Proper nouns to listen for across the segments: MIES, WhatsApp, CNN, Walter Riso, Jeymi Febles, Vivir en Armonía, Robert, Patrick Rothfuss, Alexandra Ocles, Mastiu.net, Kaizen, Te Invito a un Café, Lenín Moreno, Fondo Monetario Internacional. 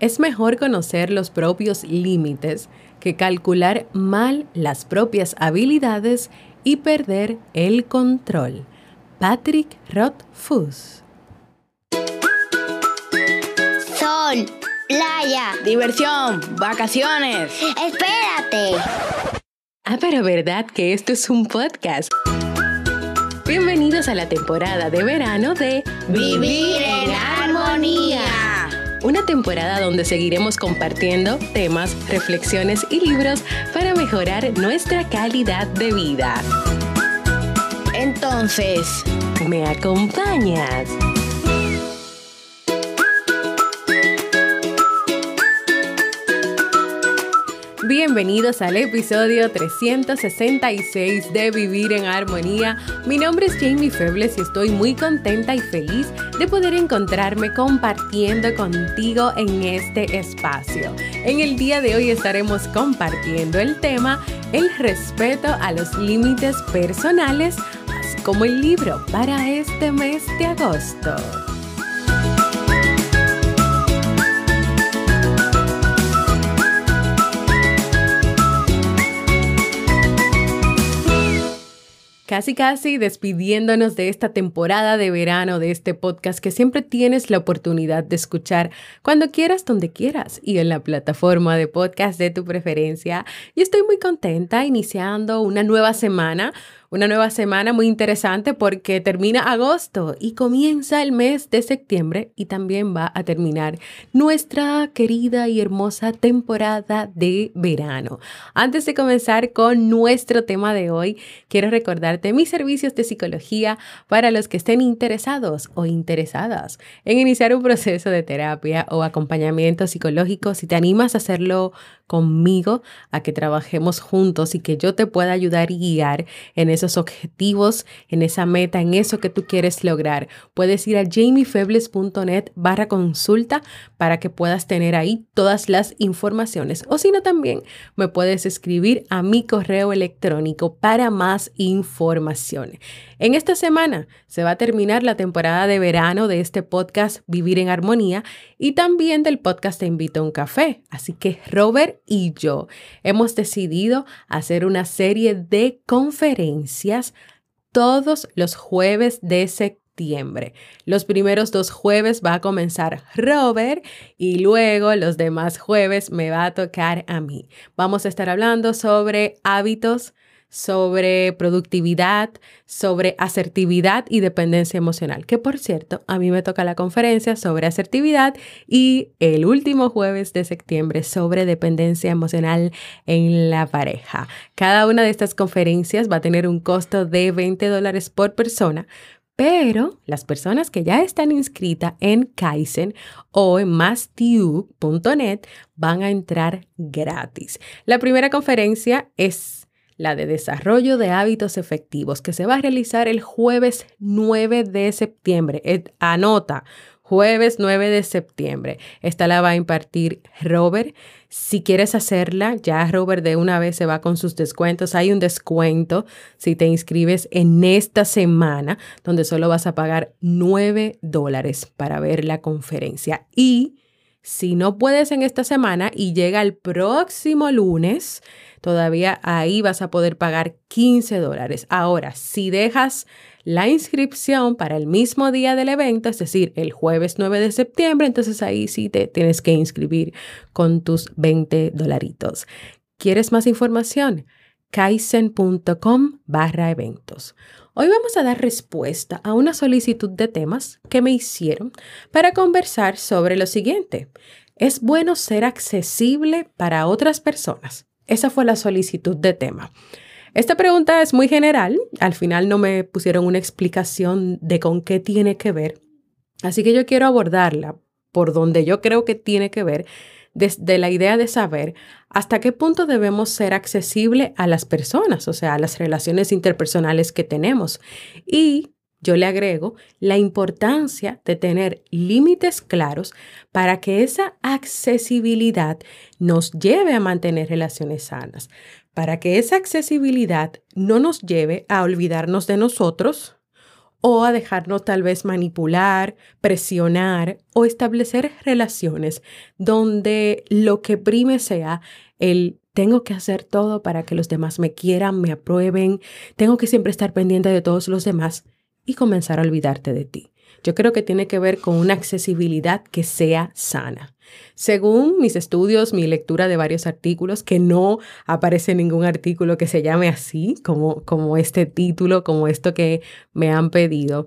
Es mejor conocer los propios límites que calcular mal las propias habilidades y perder el control. Patrick Rothfuss. Sol, playa, diversión, vacaciones. ¡Espérate! Ah, pero ¿verdad que esto es un podcast? Bienvenidos a la temporada de verano de Vivir en Armonía. Una temporada donde seguiremos compartiendo temas, reflexiones y libros para mejorar nuestra calidad de vida. Entonces, ¿me acompañas? Bienvenidos al episodio 366 de Vivir en Armonía. Mi nombre es Jeymi Febles y estoy muy contenta y feliz de poder encontrarme compartiendo contigo en este espacio. En el día de hoy estaremos compartiendo el tema El respeto a los límites personales, así como el libro para este mes de agosto. Casi despidiéndonos de esta temporada de verano, de este podcast que siempre tienes la oportunidad de escuchar cuando quieras, donde quieras y en la plataforma de podcast de tu preferencia. Y estoy muy contenta iniciando una nueva semana muy interesante porque termina agosto y comienza el mes de septiembre y también va a terminar nuestra querida y hermosa temporada de verano. Antes de comenzar con nuestro tema de hoy, quiero recordarte mis servicios de psicología para los que estén interesados o interesadas en iniciar un proceso de terapia o acompañamiento psicológico. Si te animas a hacerlo conmigo, a que trabajemos juntos y que yo te pueda ayudar y guiar en esos objetivos, en esa meta, en eso que tú quieres lograr. Puedes ir a JeymiFebles.net/consulta para que puedas tener ahí todas las informaciones. O si no, también me puedes escribir a mi correo electrónico para más información. En esta semana se va a terminar la temporada de verano de este podcast Vivir en Armonía y también del podcast Te Invito a un Café. Así que Robert y yo hemos decidido hacer una serie de conferencias todos los jueves de septiembre. Los primeros 2 jueves va a comenzar Robert y luego los demás jueves me va a tocar a mí. Vamos a estar hablando sobre hábitos, sobre productividad, sobre asertividad y dependencia emocional, que por cierto, a mí me toca la conferencia sobre asertividad y el último jueves de septiembre sobre dependencia emocional en la pareja. Cada una de estas conferencias va a tener un costo de $20 por persona, pero las personas que ya están inscritas en Kaizen o en Mastiu.net van a entrar gratis. La primera conferencia es la de desarrollo de hábitos efectivos, que se va a realizar el jueves 9 de septiembre. Anota, jueves 9 de septiembre. Esta la va a impartir Robert. Si quieres hacerla, ya Robert de una vez se va con sus descuentos. Hay un descuento si te inscribes en esta semana, donde solo vas a pagar $9 para ver la conferencia. Y si no puedes en esta semana y llega el próximo lunes, todavía ahí vas a poder pagar $15. Ahora, si dejas la inscripción para el mismo día del evento, es decir, el jueves 9 de septiembre, entonces ahí sí te tienes que inscribir con tus $20. ¿Quieres más información? Kaizen.com/eventos. Hoy vamos a dar respuesta a una solicitud de temas que me hicieron para conversar sobre lo siguiente. ¿Es bueno ser accesible para otras personas? Esa fue la solicitud de tema. Esta pregunta es muy general. Al final no me pusieron una explicación de con qué tiene que ver. Así que yo quiero abordarla por donde yo creo que tiene que ver, desde la idea de saber hasta qué punto debemos ser accesibles a las personas, o sea, a las relaciones interpersonales que tenemos. Y yo le agrego la importancia de tener límites claros para que esa accesibilidad nos lleve a mantener relaciones sanas, para que esa accesibilidad no nos lleve a olvidarnos de nosotros o a dejarnos tal vez manipular, presionar o establecer relaciones donde lo que prime sea el tengo que hacer todo para que los demás me quieran, me aprueben, tengo que siempre estar pendiente de todos los demás y comenzar a olvidarte de ti. Yo creo que tiene que ver con una accesibilidad que sea sana. Según mis estudios, mi lectura de varios artículos, que no aparece ningún artículo que se llame así, como este título, como esto que me han pedido,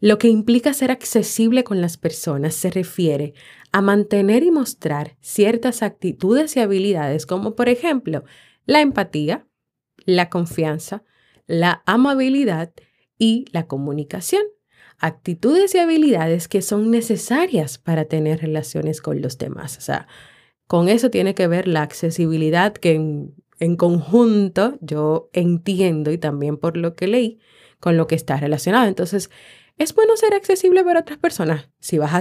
lo que implica ser accesible con las personas se refiere a mantener y mostrar ciertas actitudes y habilidades como, por ejemplo, la empatía, la confianza, la amabilidad y la comunicación. Actitudes y habilidades que son necesarias para tener relaciones con los demás. O sea, con eso tiene que ver la accesibilidad que en conjunto yo entiendo y también por lo que leí con lo que está relacionado. Entonces, es bueno ser accesible para otras personas. Si vas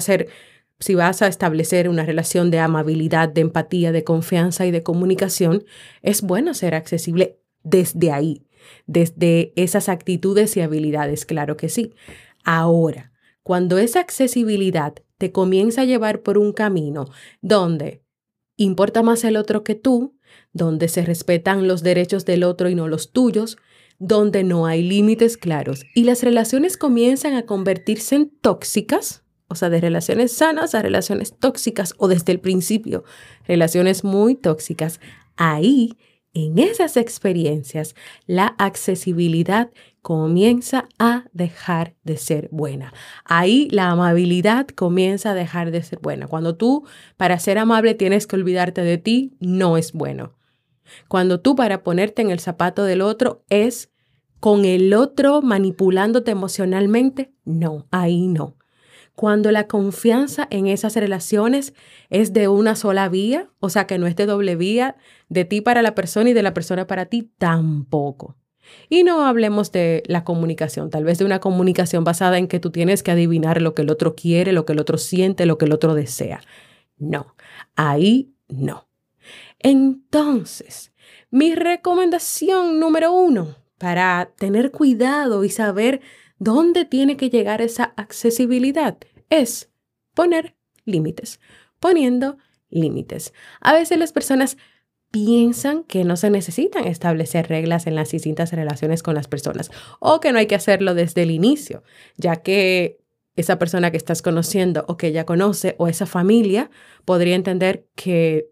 a establecer una relación de amabilidad, de empatía, de confianza y de comunicación, es bueno ser accesible desde ahí, desde esas actitudes y habilidades, claro que sí. Ahora, cuando esa accesibilidad te comienza a llevar por un camino donde importa más el otro que tú, donde se respetan los derechos del otro y no los tuyos, donde no hay límites claros y las relaciones comienzan a convertirse en tóxicas, o sea, de relaciones sanas a relaciones tóxicas o desde el principio, relaciones muy tóxicas, ahí, en esas experiencias, la accesibilidad comienza a dejar de ser buena. Ahí la amabilidad comienza a dejar de ser buena. Cuando tú, para ser amable, tienes que olvidarte de ti, no es bueno. Cuando tú, para ponerte en el zapato del otro, es con el otro manipulándote emocionalmente, no, ahí no. Cuando la confianza en esas relaciones es de una sola vía, o sea, que no es de doble vía, de ti para la persona y de la persona para ti, tampoco. Y no hablemos de la comunicación, tal vez de una comunicación basada en que tú tienes que adivinar lo que el otro quiere, lo que el otro siente, lo que el otro desea. No, ahí no. Entonces, mi recomendación número 1 para tener cuidado y saber ¿dónde tiene que llegar esa accesibilidad? Es poner límites, poniendo límites. A veces las personas piensan que no se necesitan establecer reglas en las distintas relaciones con las personas o que no hay que hacerlo desde el inicio, ya que esa persona que estás conociendo o que ya conoce o esa familia podría entender que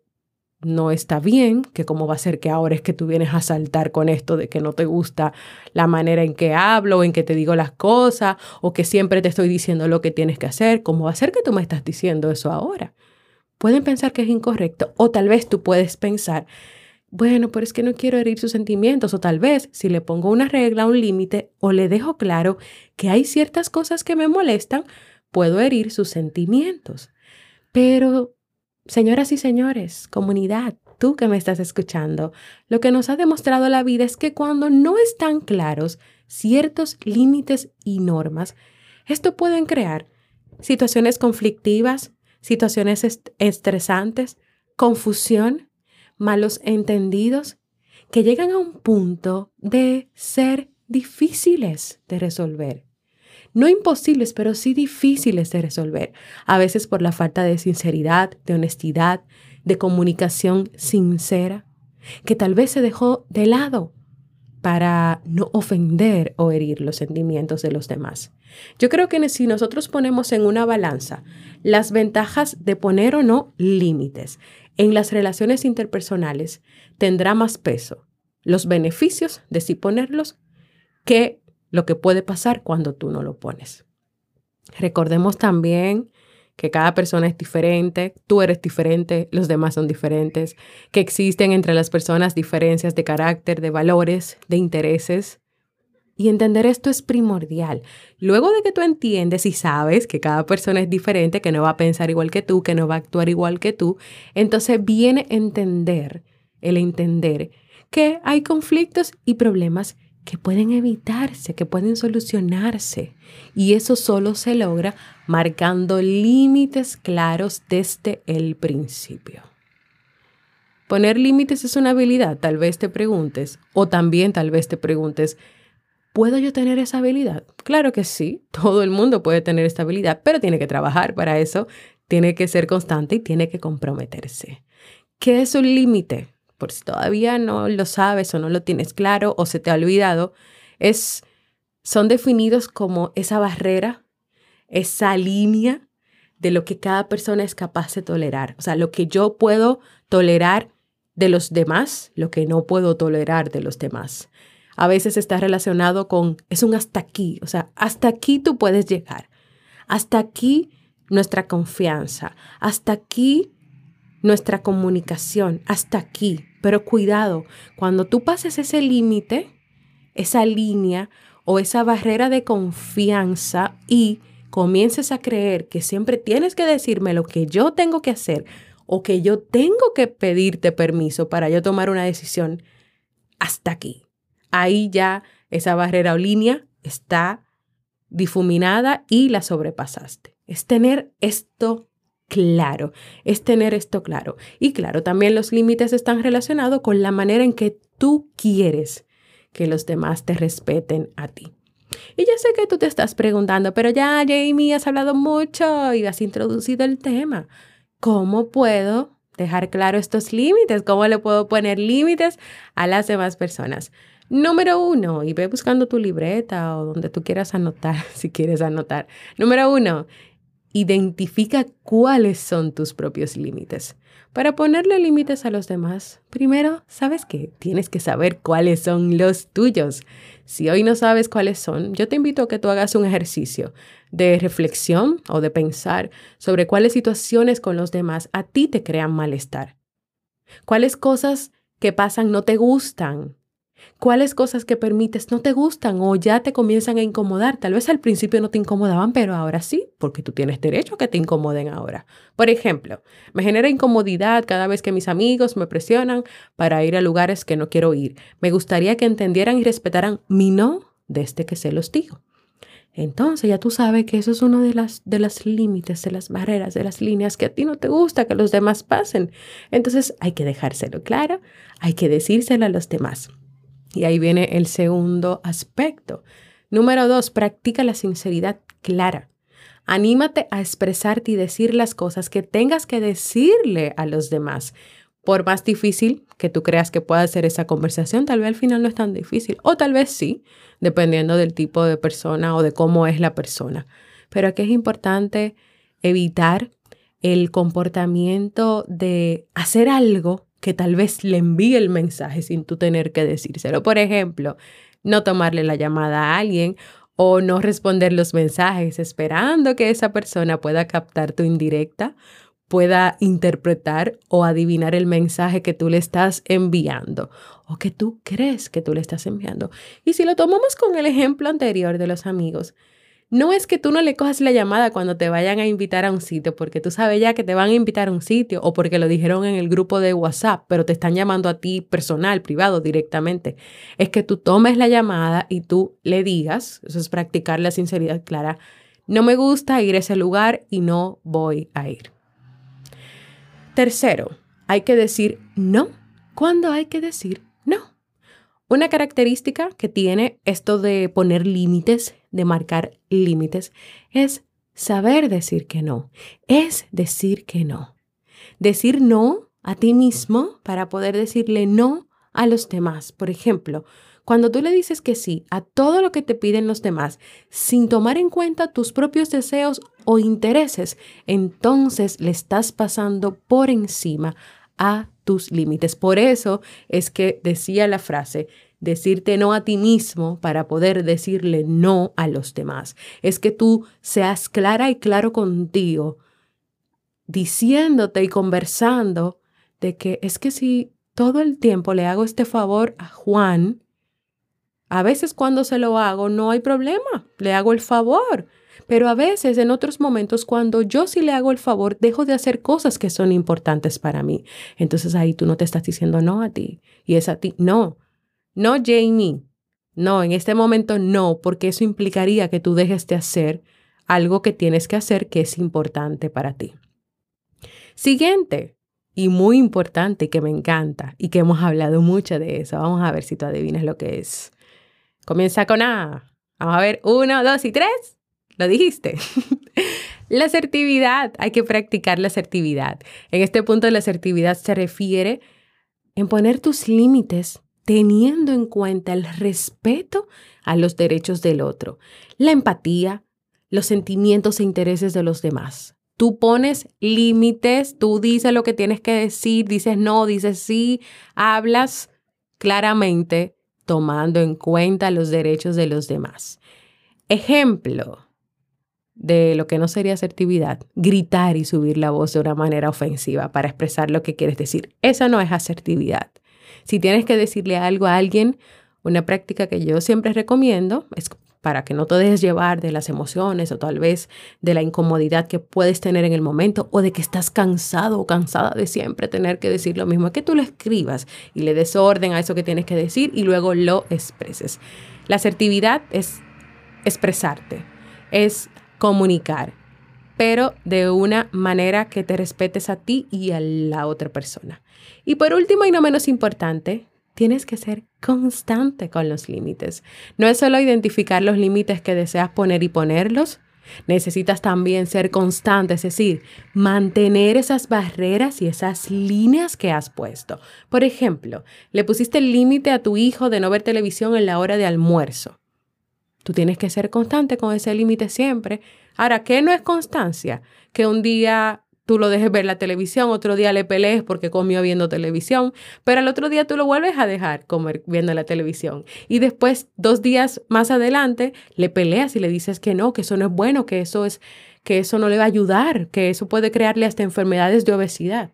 no está bien, que cómo va a ser que ahora es que tú vienes a saltar con esto de que no te gusta la manera en que hablo, en que te digo las cosas, o que siempre te estoy diciendo lo que tienes que hacer. ¿Cómo va a ser que tú me estás diciendo eso ahora? Pueden pensar que es incorrecto, o tal vez tú puedes pensar, bueno, pero es que no quiero herir sus sentimientos, o tal vez si le pongo una regla, un límite, o le dejo claro que hay ciertas cosas que me molestan, puedo herir sus sentimientos. Pero señoras y señores, comunidad, tú que me estás escuchando, lo que nos ha demostrado la vida es que cuando no están claros ciertos límites y normas, esto pueden crear situaciones conflictivas, situaciones estresantes, confusión, malos entendidos, que llegan a un punto de ser difíciles de resolver. No imposibles, pero sí difíciles de resolver. A veces por la falta de sinceridad, de honestidad, de comunicación sincera, que tal vez se dejó de lado para no ofender o herir los sentimientos de los demás. Yo creo que si nosotros ponemos en una balanza las ventajas de poner o no límites en las relaciones interpersonales, tendrá más peso los beneficios de sí ponerlos que lo que puede pasar cuando tú no lo pones. Recordemos también que cada persona es diferente, tú eres diferente, los demás son diferentes, que existen entre las personas diferencias de carácter, de valores, de intereses. Y entender esto es primordial. Luego de que tú entiendes y sabes que cada persona es diferente, que no va a pensar igual que tú, que no va a actuar igual que tú, entonces viene el entender que hay conflictos y problemas que pueden evitarse, que pueden solucionarse. Y eso solo se logra marcando límites claros desde el principio. Poner límites es una habilidad, tal vez te preguntes, o también tal vez te preguntes, ¿Puedo yo tener esa habilidad? Claro que sí, todo el mundo puede tener esta habilidad, pero tiene que trabajar para eso, tiene que ser constante y tiene que comprometerse. ¿Qué es un límite? Por si todavía no lo sabes o no lo tienes claro o se te ha olvidado, son definidos como esa barrera, esa línea de lo que cada persona es capaz de tolerar. O sea, lo que yo puedo tolerar de los demás, lo que no puedo tolerar de los demás. A veces está relacionado con, es un hasta aquí, o sea, hasta aquí tú puedes llegar, hasta aquí nuestra confianza, hasta aquí nuestra comunicación, hasta aquí. Pero cuidado, cuando tú pases ese límite, esa línea o esa barrera de confianza y comiences a creer que siempre tienes que decirme lo que yo tengo que hacer o que yo tengo que pedirte permiso para yo tomar una decisión, hasta aquí. Ahí ya esa barrera o línea está difuminada y la sobrepasaste. Es tener esto claro, es tener esto claro. Y claro, también los límites están relacionados con la manera en que tú quieres que los demás te respeten a ti. Y ya sé que tú te estás preguntando, pero ya, Jeymi, has hablado mucho y has introducido el tema. ¿Cómo puedo dejar claro estos límites? ¿Cómo le puedo poner límites a las demás personas? Número uno, y ve buscando tu libreta o donde tú quieras anotar, si quieres anotar. Número uno, identifica cuáles son tus propios límites. Para ponerle límites a los demás, primero, ¿sabes qué? Tienes que saber cuáles son los tuyos. Si hoy no sabes cuáles son, yo te invito a que tú hagas un ejercicio de reflexión o de pensar sobre cuáles situaciones con los demás a ti te crean malestar. ¿Cuáles cosas que pasan no te gustan? ¿Cuáles cosas que permites no te gustan o ya te comienzan a incomodar? Tal vez al principio no te incomodaban, pero ahora sí, porque tú tienes derecho a que te incomoden ahora. Por ejemplo, me genera incomodidad cada vez que mis amigos me presionan para ir a lugares que no quiero ir. Me gustaría que entendieran y respetaran mi no desde que se los digo. Entonces ya tú sabes que eso es uno de los límites, de las barreras, de las líneas que a ti no te gusta que los demás pasen. Entonces hay que dejárselo claro, hay que decírselo a los demás. Y ahí viene el segundo aspecto. Número dos, practica la sinceridad clara. Anímate a expresarte y decir las cosas que tengas que decirle a los demás. Por más difícil que tú creas que pueda ser esa conversación, tal vez al final no es tan difícil. O tal vez sí, dependiendo del tipo de persona o de cómo es la persona. Pero aquí es importante evitar el comportamiento de hacer algo que tal vez le envíe el mensaje sin tú tener que decírselo. Por ejemplo, no tomarle la llamada a alguien o no responder los mensajes esperando que esa persona pueda captar tu indirecta, pueda interpretar o adivinar el mensaje que tú le estás enviando o que tú crees que tú le estás enviando. Y si lo tomamos con el ejemplo anterior de los amigos, no es que tú no le cojas la llamada cuando te vayan a invitar a un sitio, porque tú sabes ya que te van a invitar a un sitio o porque lo dijeron en el grupo de WhatsApp, pero te están llamando a ti personal, privado, directamente. Es que tú tomes la llamada y tú le digas, eso es practicar la sinceridad clara, no me gusta ir a ese lugar y no voy a ir. Tercero, hay que decir no. ¿Cuándo hay que decir no? Una característica que tiene esto de poner límites, de marcar límites, es saber decir que no. Es decir que no. Decir no a ti mismo para poder decirle no a los demás. Por ejemplo, cuando tú le dices que sí a todo lo que te piden los demás, sin tomar en cuenta tus propios deseos o intereses, entonces le estás pasando por encima a tus límites. Por eso es que decía la frase, decirte no a ti mismo para poder decirle no a los demás. Es que tú seas clara y claro contigo, diciéndote y conversando de que es que si todo el tiempo le hago este favor a Juan, a veces cuando se lo hago no hay problema, le hago el favor. Pero a veces, en otros momentos, cuando yo sí le hago el favor, dejo de hacer cosas que son importantes para mí. Entonces ahí tú no te estás diciendo no a ti. Y es a ti. No, no, Jeymi. No, en este momento no, porque eso implicaría que tú dejes de hacer algo que tienes que hacer que es importante para ti. Siguiente, y muy importante, y que me encanta, y que hemos hablado mucho de eso. Vamos a ver si tú adivinas lo que es. Comienza con A. Vamos a ver, 1, 2 y 3. Lo dijiste. La asertividad. Hay que practicar la asertividad. En este punto la asertividad se refiere en poner tus límites teniendo en cuenta el respeto a los derechos del otro, la empatía, los sentimientos e intereses de los demás. Tú pones límites, tú dices lo que tienes que decir, dices no, dices sí, hablas claramente tomando en cuenta los derechos de los demás. Ejemplo de lo que no sería asertividad, gritar y subir la voz de una manera ofensiva para expresar lo que quieres decir. Eso no es asertividad. Si tienes que decirle algo a alguien, una práctica que yo siempre recomiendo es para que no te dejes llevar de las emociones o tal vez de la incomodidad que puedes tener en el momento o de que estás cansado o cansada de siempre tener que decir lo mismo. Es que tú lo escribas y le des orden a eso que tienes que decir y luego lo expreses. La asertividad es expresarte, es comunicar, pero de una manera que te respetes a ti y a la otra persona. Y por último y no menos importante, tienes que ser constante con los límites. No es solo identificar los límites que deseas poner y ponerlos. Necesitas también ser constante, es decir, mantener esas barreras y esas líneas que has puesto. Por ejemplo, le pusiste el límite a tu hijo de no ver televisión en la hora de almuerzo. Tú tienes que ser constante con ese límite siempre. Ahora, ¿qué no es constancia? Que un día tú lo dejes ver la televisión, otro día le pelees porque comió viendo televisión, pero al otro día tú lo vuelves a dejar comer viendo la televisión. Y después, 2 días más adelante, le peleas y le dices que no, que eso no es bueno, que eso no le va a ayudar, que eso puede crearle hasta enfermedades de obesidad.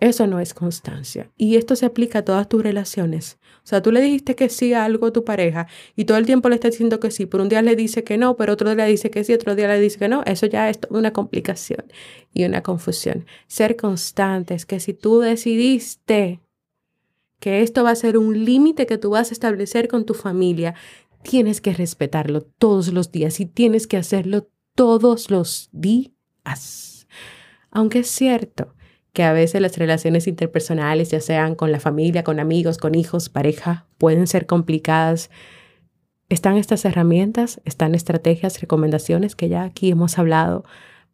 Eso no es constancia. Y esto se aplica a todas tus relaciones. O sea, tú le dijiste que sí a algo a tu pareja y todo el tiempo le estás diciendo que sí, pero un día le dice que no, pero otro día le dice que sí, otro día le dice que no. Eso ya es una complicación y una confusión. Ser constante es que si tú decidiste que esto va a ser un límite que tú vas a establecer con tu familia, tienes que respetarlo todos los días y tienes que hacerlo todos los días. Aunque es cierto que a veces las relaciones interpersonales, ya sean con la familia, con amigos, con hijos, pareja, pueden ser complicadas. Están estas herramientas, están estrategias, recomendaciones que ya aquí hemos hablado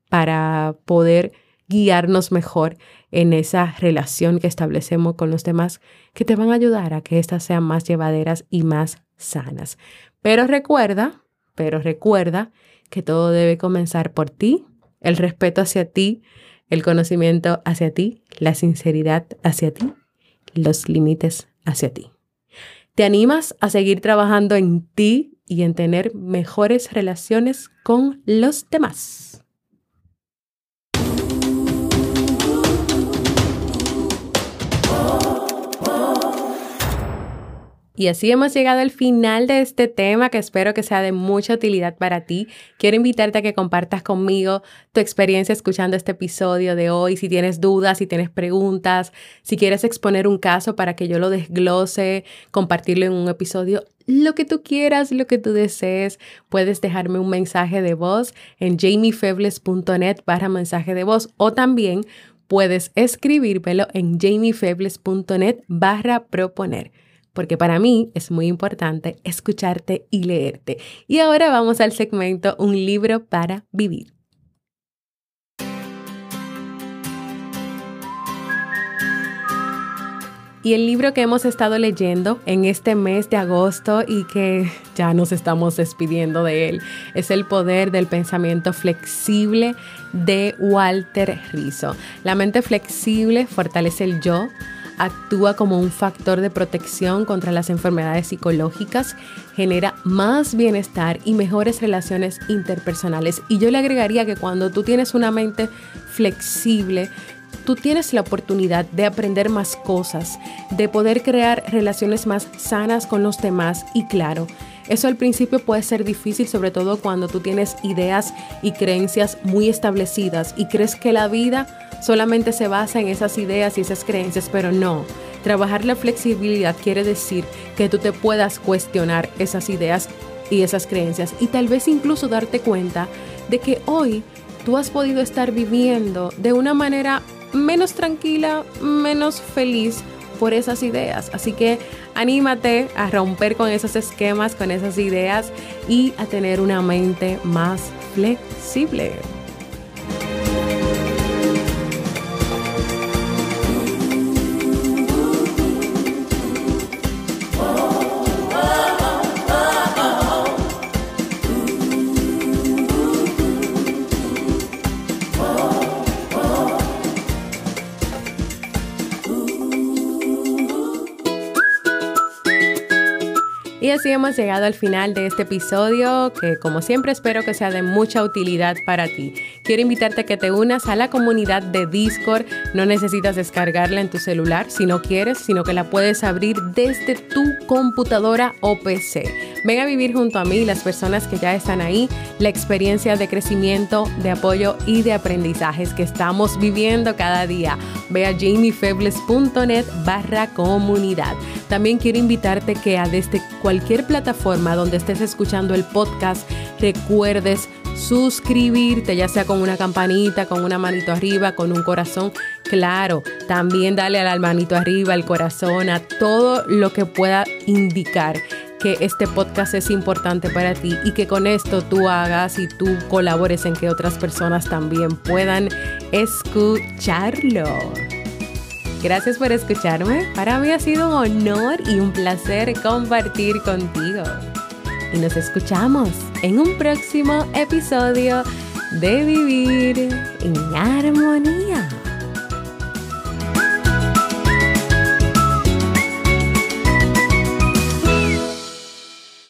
para poder guiarnos mejor en esa relación que establecemos con los demás, que te van a ayudar a que estas sean más llevaderas y más sanas. Pero recuerda que todo debe comenzar por ti, el respeto hacia ti, el conocimiento hacia ti, la sinceridad hacia ti, los límites hacia ti. ¿Te animas a seguir trabajando en ti y en tener mejores relaciones con los demás? Y así hemos llegado al final de este tema que espero que sea de mucha utilidad para ti. Quiero invitarte a que compartas conmigo tu experiencia escuchando este episodio de hoy. Si tienes dudas, si tienes preguntas, si quieres exponer un caso para que yo lo desglose, compartirlo en un episodio, lo que tú quieras, lo que tú desees, puedes dejarme un mensaje de voz en jeymifebles.net /mensaje de voz o también puedes escribírmelo en jeymifebles.net /proponer. Porque para mí es muy importante escucharte y leerte. Y ahora vamos al segmento Un libro para vivir. Y el libro que hemos estado leyendo en este mes de agosto y que ya nos estamos despidiendo de él es El poder del pensamiento flexible de Walter Riso. La mente flexible fortalece el yo, actúa como un factor de protección contra las enfermedades psicológicas, genera más bienestar y mejores relaciones interpersonales. Y yo le agregaría que cuando tú tienes una mente flexible, tú tienes la oportunidad de aprender más cosas, de poder crear relaciones más sanas con los demás y claro, eso al principio puede ser difícil, sobre todo cuando tú tienes ideas y creencias muy establecidas y crees que la vida solamente se basa en esas ideas y esas creencias, pero no. Trabajar la flexibilidad quiere decir que tú te puedas cuestionar esas ideas y esas creencias y tal vez incluso darte cuenta de que hoy tú has podido estar viviendo de una manera menos tranquila, menos feliz por esas ideas. Así que anímate a romper con esos esquemas, con esas ideas y a tener una mente más flexible. Y así hemos llegado al final de este episodio, que como siempre espero que sea de mucha utilidad para ti. Quiero invitarte a que te unas a la comunidad de Discord. No necesitas descargarla en tu celular si no quieres, sino que la puedes abrir desde tu computadora o PC. Ven a vivir junto a mí y las personas que ya están ahí la experiencia de crecimiento, de apoyo y de aprendizajes que estamos viviendo cada día. Ve a jeymifebles.net/comunidad. También quiero invitarte que desde cualquier plataforma donde estés escuchando el podcast, recuerdes suscribirte, ya sea con una campanita, con una manito arriba, con un corazón. Claro, también dale a la manito arriba, al corazón, a todo lo que pueda indicar que este podcast es importante para ti y que con esto tú hagas y tú colabores en que otras personas también puedan escucharlo. Gracias por escucharme. Para mí ha sido un honor y un placer compartir contigo. Y nos escuchamos en un próximo episodio de Vivir en Armonía.